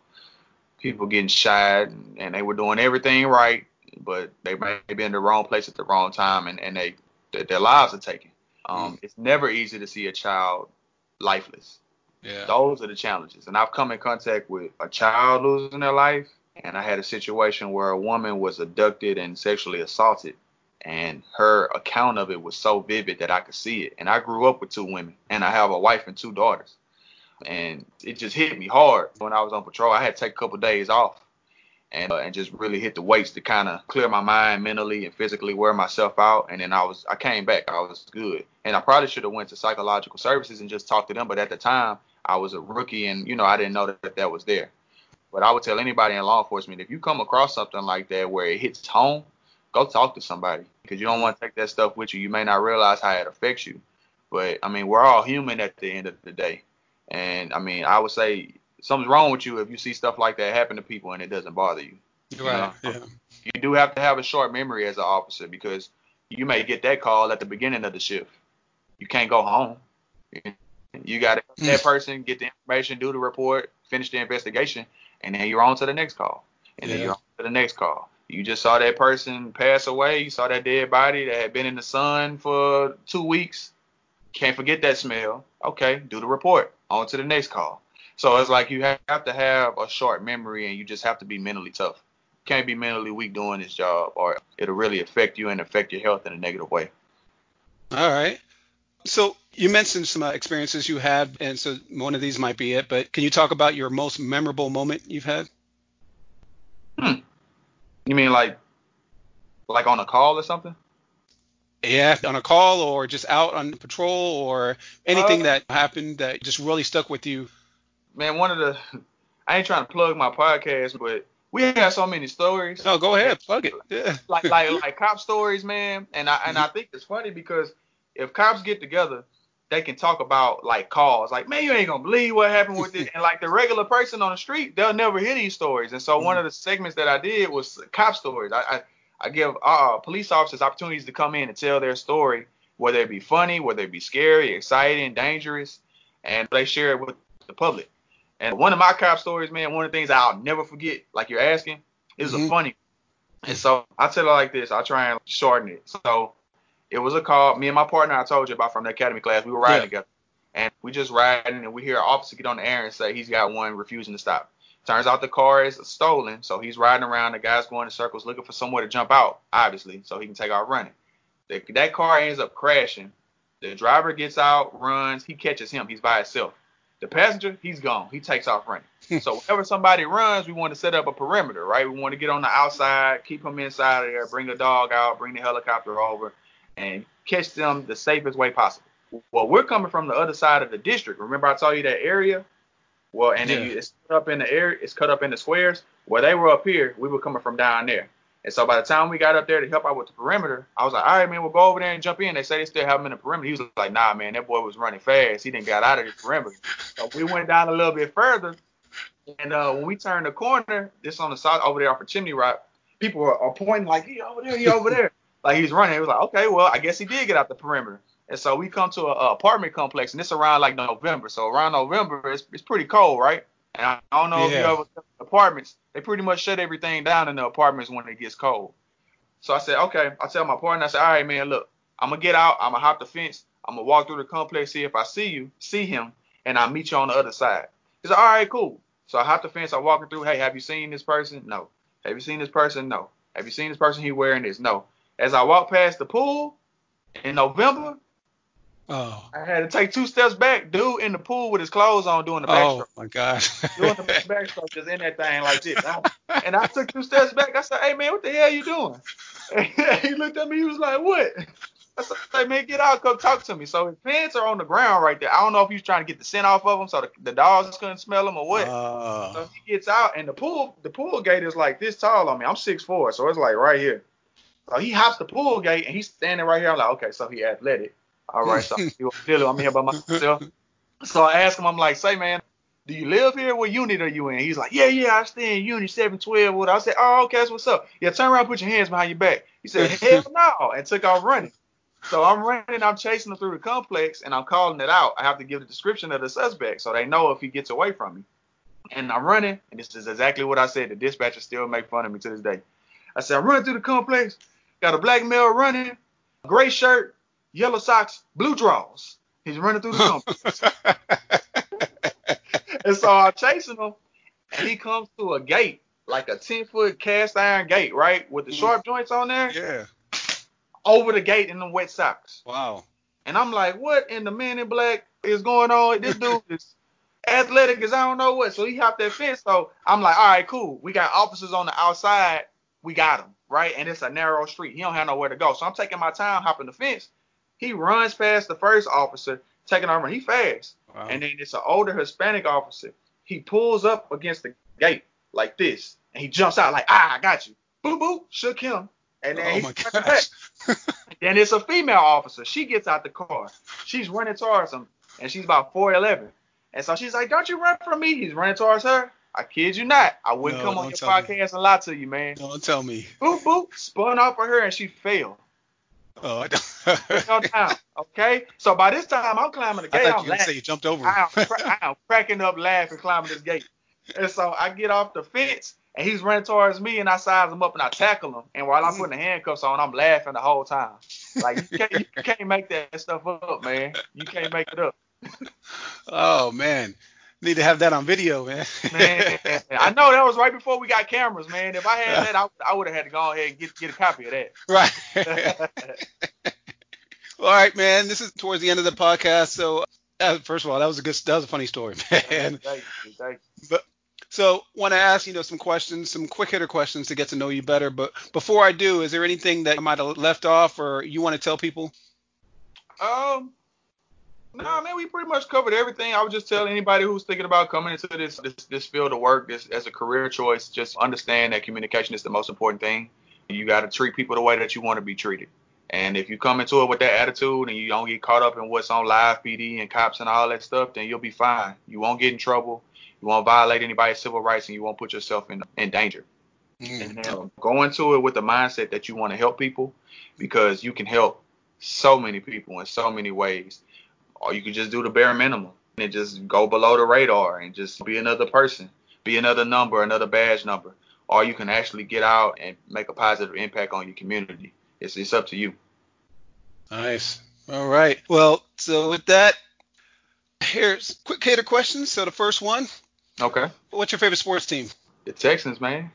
people getting shot, and, and they were doing everything right, but they may be in the wrong place at the wrong time, and, and they th- their lives are taken. Um, mm. It's never easy to see a child lifeless. Yeah. Those are the challenges. And I've come in contact with a child losing their life, and I had a situation where a woman was abducted and sexually assaulted. And her account of it was so vivid that I could see it. And I grew up with two women, and I have a wife and two daughters. And it just hit me hard. When I was on patrol, I had to take a couple of days off and uh, and just really hit the weights to kind of clear my mind mentally and physically, wear myself out. And then I was I came back. I was good. And I probably should have went to psychological services and just talked to them. But at the time, I was a rookie, and, you know, I didn't know that that was there. But I would tell anybody in law enforcement, if you come across something like that where it hits home, go talk to somebody, because you don't want to take that stuff with you. You may not realize how it affects you. But, I mean, we're all human at the end of the day. And, I mean, I would say something's wrong with you if you see stuff like that happen to people and it doesn't bother you. Right, you know? Yeah. You do have to have a short memory as an officer, because you may get that call at the beginning of the shift. You can't go home. You got to help that person, get the information, do the report, finish the investigation, and then you're on to the next call. And yeah. then you're on to the next call. You just saw that person pass away. You saw that dead body that had been in the sun for two weeks. Can't forget that smell. Okay, do the report. On to the next call. So it's like you have to have a short memory, and you just have to be mentally tough. Can't be mentally weak doing this job, or it'll really affect you and affect your health in a negative way. All right. So you mentioned some experiences you had, and so one of these might be it. But can you talk about your most memorable moment you've had? Hmm. You mean like like on a call or something? Yeah, on a call or just out on patrol or anything uh, that happened that just really stuck with you? Man, one of the – I ain't trying to plug my podcast, but we have so many stories. No, go ahead. Plug it. Yeah. Like, like like cop stories, man. And I, and I think it's funny because if cops get together, they can talk about like calls. Like, man, you ain't going to believe what happened with it. And like the regular person on the street, they'll never hear these stories. And so mm-hmm. one of the segments that I did was cop stories. I I, I give uh, police officers opportunities to come in and tell their story, whether it be funny, whether it be scary, exciting, dangerous. And they share it with the public. And one of my cop stories, man, one of the things I'll never forget, like you're asking, is mm-hmm. a funny one. And so I tell it like this. I try and shorten it. So it was a call. Me and my partner, I told you about from the academy class, we were riding yeah. together. And we just riding, and we hear an officer get on the air and say he's got one refusing to stop. Turns out the car is stolen, so he's riding around. The guy's going in circles looking for somewhere to jump out, obviously, so he can take off running. The, that car ends up crashing. The driver gets out, runs. He catches him. He's by himself. The passenger, he's gone. He takes off running. So whenever somebody runs, we want to set up a perimeter, right? We want to get on the outside, keep them inside of there, bring a dog out, bring the helicopter over, and catch them the safest way possible. Well, we're coming from the other side of the district. Remember I told you that area? Well, and yeah. then you, it's cut up in the area, it's cut up into squares. Well, they were up here, we were coming from down there. And so by the time we got up there to help out with the perimeter, I was like, all right, man, we'll go over there and jump in. They say they still have him in the perimeter. He was like, nah, man, that boy was running fast. He didn't get out of the perimeter. So we went down a little bit further. And uh, when we turned the corner, this on the side over there off the chimney rock, people are, are pointing like, he over there, he over there. Like he's running. He was like, okay, well, I guess he did get out the perimeter. And so we come to an apartment complex, and it's around like November. So around November, it's, it's pretty cold, right? And I, I don't know yeah. if you ever come to apartments. They pretty much shut everything down in the apartments when it gets cold. So I said, okay. I tell my partner, I said, all right, man, look, I'm going to get out. I'm going to hop the fence. I'm going to walk through the complex, see if I see you, see him, and I'll meet you on the other side. He's like, all right, cool. So I hop the fence. I'm walking through. Hey, have you seen this person? No. Have you seen this person? No. Have you seen this person? He wearing this? No. As I walk past the pool in November, oh. I had to take two steps back. Dude in the pool with his clothes on doing the backstroke. Oh, my gosh. Doing the backstroke, just in that thing like this. I, and I took two steps back. I said, hey, man, what the hell you doing? And he looked at me. He was like, what? I said, hey, man, get out. Come talk to me. So his pants are on the ground right there. I don't know if he was trying to get the scent off of them so the, the dogs couldn't smell them or what. Uh. So he gets out, and the pool the pool gate is like this tall on me. I'm six foot four, so it's like right here. So he hops the pool gate, and he's standing right here. I'm like, okay, so he athletic. All right, so I'm here by myself. So I asked him, I'm like, say, man, do you live here? What unit are you in? He's like, yeah, yeah, I stay in unit seven twelve. I said, oh, okay, that's what's up. Yeah, turn around, put your hands behind your back. He said, hell no, and took off running. So I'm running, I'm chasing him through the complex, and I'm calling it out. I have to give the description of the suspect so they know if he gets away from me. And I'm running, and this is exactly what I said. The dispatcher still make fun of me to this day. I said, I'm running through the complex, got a black male running, gray shirt, yellow socks, blue draws. He's running through the complex. And so I'm chasing him, and he comes to a gate, like a ten-foot cast iron gate, right, with the sharp joints on there. Yeah. Over the gate in the wet socks. Wow. And I'm like, what in the Man in Black is going on? This dude is athletic as I don't know what. So he hopped that fence. So I'm like, all right, cool. We got officers on the outside. We got him, right? And it's a narrow street. He don't have nowhere to go. So I'm taking my time hopping the fence. He runs past the first officer, taking our run. He fast. Wow. And then it's an older Hispanic officer. He pulls up against the gate like this, and he jumps out like, ah, I got you. Boo, boo, shook him. And then, oh my gosh. Then it's a female officer. She gets out the car. She's running towards him, and she's about four eleven. And so she's like, don't you run from me. He's running towards her. I kid you not. I wouldn't no, come on your podcast me. and lie to you, man. Don't tell me. Boo, boo, spun off of her, and she fell. Oh, I don't. No time, okay. So by this time, I'm climbing the gate. I thought you were gonna say you jumped over. I'm, cra- I'm cracking up, laughing, climbing this gate. And so I get off the fence, and he's running towards me, and I size him up, and I tackle him. And while I'm putting the handcuffs on, I'm laughing the whole time. Like you can't, you can't make that stuff up, man. You can't make it up. Oh man, need to have that on video, man. Man, I know that was right before we got cameras, man. If I had that, I, I would have had to go ahead and get get a copy of that. Right. All right, man. This is towards the end of the podcast. So, uh, first of all, that was a good, that was a funny story, man. Thank you, thank you. But so, want to ask you know some questions, some quick hitter questions to get to know you better. But before I do, is there anything that I might have left off, or you want to tell people? Um. No, nah, man, we pretty much covered everything. I would just tell anybody who's thinking about coming into this this, this field of work this, as a career choice, just understand that communication is the most important thing. You got to treat people the way that you want to be treated. And if you come into it with that attitude and you don't get caught up in what's on Live P D and cops and all that stuff, then you'll be fine. You won't get in trouble. You won't violate anybody's civil rights, and you won't put yourself in, in danger. Mm. And then go into it with the mindset that you want to help people, because you can help so many people in so many ways. Or you can just do the bare minimum and just go below the radar and just be another person, be another number, another badge number. Or you can actually get out and make a positive impact on your community. It's it's up to you. Nice. All right. Well, so with that, here's quick hitter questions. So the first one. Okay. What's your favorite sports team? The Texans, man.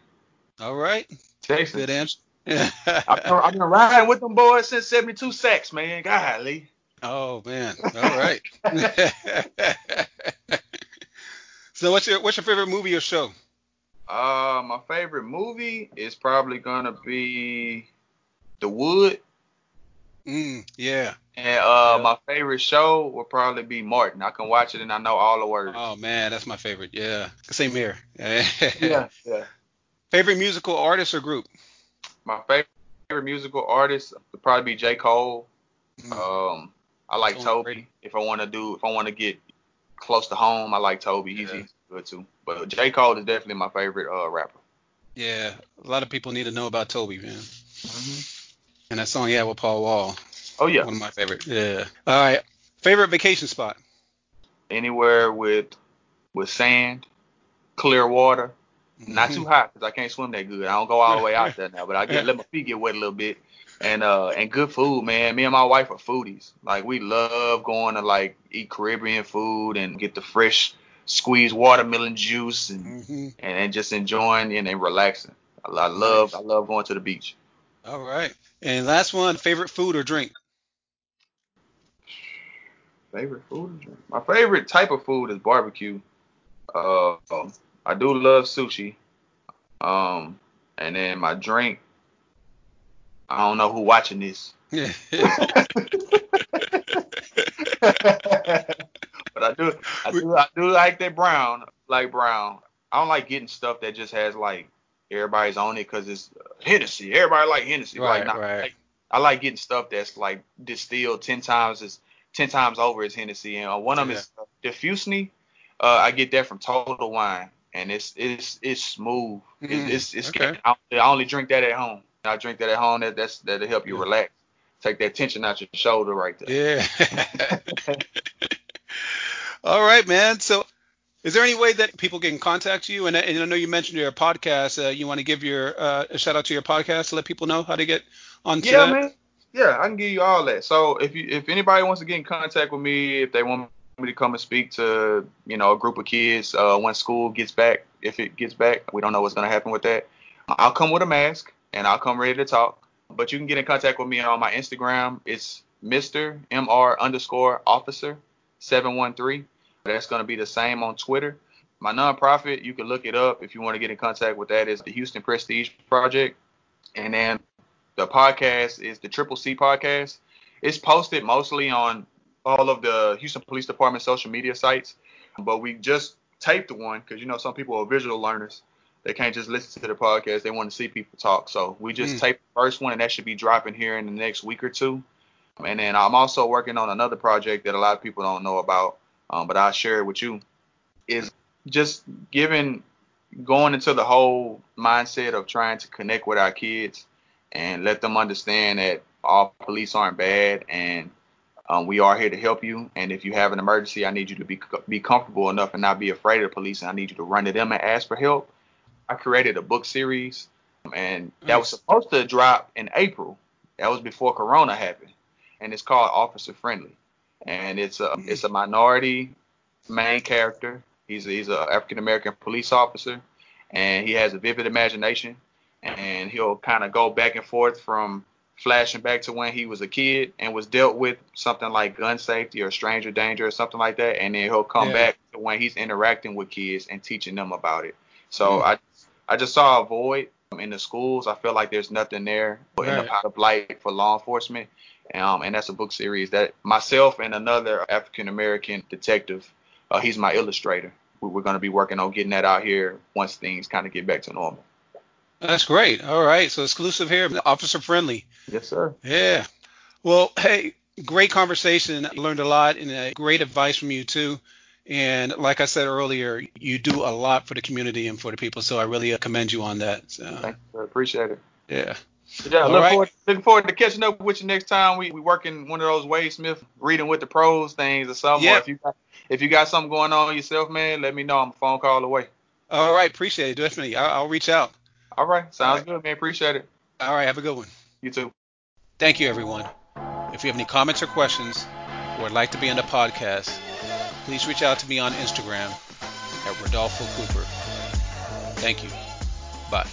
All right. Texans. Good answer. Yeah. I've, been, I've been riding with them boys since seventy-two sacks, man. Golly. Oh, man. All right. So what's your what's your favorite movie or show? Uh, my favorite movie is probably gonna be The Wood. Mm, yeah. And uh, yeah. my favorite show will probably be Martin. I can watch it and I know all the words. Oh man, that's my favorite. Yeah, same here. yeah, yeah. Favorite musical artist or group? My favorite musical artist would probably be J. Cole. Mm. Um, I like Tony Toby. Brady. If I want to do, if I want to get close to home, I like Toby. He's, yeah. he's good too. But J. Cole is definitely my favorite uh, rapper. Yeah, a lot of people need to know about Toby, man. Mm-hmm. And that song, yeah, with Paul Wall. Oh yeah, one of my favorite. Yeah. All right. Favorite vacation spot? Anywhere with with sand, clear water, mm-hmm. not too hot because I can't swim that good. I don't go all the way out there now, but I get let my feet get wet a little bit. And uh and good food, man. Me and my wife are foodies. Like we love going to like eat Caribbean food and get the fresh squeezed watermelon juice and mm-hmm. and, and just enjoying and, and relaxing. I, I love I love going to the beach. All right. And last one, favorite food or drink? Favorite food or drink? My favorite type of food is barbecue. Uh, I do love sushi. Um, and then my drink. I don't know who watching this. But I do, I do, I do like that brown, like brown. I don't like getting stuff that just has like everybody's on it because it's Hennessy. Everybody like Hennessy. Right, like, nah, right. Like, I like getting stuff that's like distilled ten times as ten times over as Hennessy. And uh, one of them yeah. is uh, Diffusney. Uh, I get that from Total Wine, and it's it's it's smooth. Mm, it's it's, it's okay. I, I only drink that at home. I drink that at home. That that's that'll help you yeah. relax. Take that tension out your shoulder right there. Yeah. All right, man. So, is there any way that people can contact you? And, and I know you mentioned your podcast. Uh, you want to give your uh, a shout out to your podcast to let people know how to get on. Yeah, that? man. Yeah, I can give you all that. So if you if anybody wants to get in contact with me, if they want me to come and speak to you know a group of kids uh, when school gets back, if it gets back, we don't know what's gonna happen with that. I'll come with a mask. And I'll come ready to talk. But you can get in contact with me on my Instagram. It's Mister M R underscore Officer seven one three. That's going to be the same on Twitter. My nonprofit, you can look it up if you want to get in contact with that. It's the Houston Prestige Project. And then the podcast is the Triple C podcast. It's posted mostly on all of the Houston Police Department social media sites. But we just taped one because, you know, some people are visual learners. They can't just listen to the podcast. They want to see people talk. So we just mm. taped the first one, and that should be dropping here in the next week or two. And then I'm also working on another project that a lot of people don't know about, um, but I'll share it with you, is just giving, going into the whole mindset of trying to connect with our kids and let them understand that all police aren't bad and um, we are here to help you. And if you have an emergency, I need you to be be comfortable enough and not be afraid of the police. And I need you to run to them and ask for help. I created a book series, and that was supposed to drop in April. That was before Corona happened, and it's called Officer Friendly, and it's a it's a minority main character. He's a, he's an African American police officer, and he has a vivid imagination, and he'll kind of go back and forth from flashing back to when he was a kid and was dealt with something like gun safety or stranger danger or something like that, and then he'll come yeah. back to when he's interacting with kids and teaching them about it. So mm. I. I just saw a void in the schools. I feel like there's nothing there but right. in the pot of light for law enforcement. Um, and that's a book series that myself and another African-American detective, uh, he's my illustrator. We, we're going to be working on getting that out here once things kind of get back to normal. That's great. All right. So exclusive here, Officer Friendly. Yes, sir. Yeah. Well, hey, great conversation. I learned a lot and uh, great advice from you, too. And like I said earlier, you do a lot for the community and for the people. So I really commend you on that. So. Thanks, I appreciate it. Yeah. Yeah. Look right. forward, looking forward to catching up with you next time. We we working one of those Wade Smith reading with the pros things or something. Yeah. Or if you got, if you got something going on yourself, man, let me know. I'm a phone call away. All right. Appreciate it. Definitely. I'll, I'll reach out. All right. Sounds All right. good, man. Appreciate it. All right. Have a good one. You too. Thank you, everyone. If you have any comments or questions or would like to be on the podcast, please reach out to me on Instagram at Rodolfo Cooper. Thank you. Bye.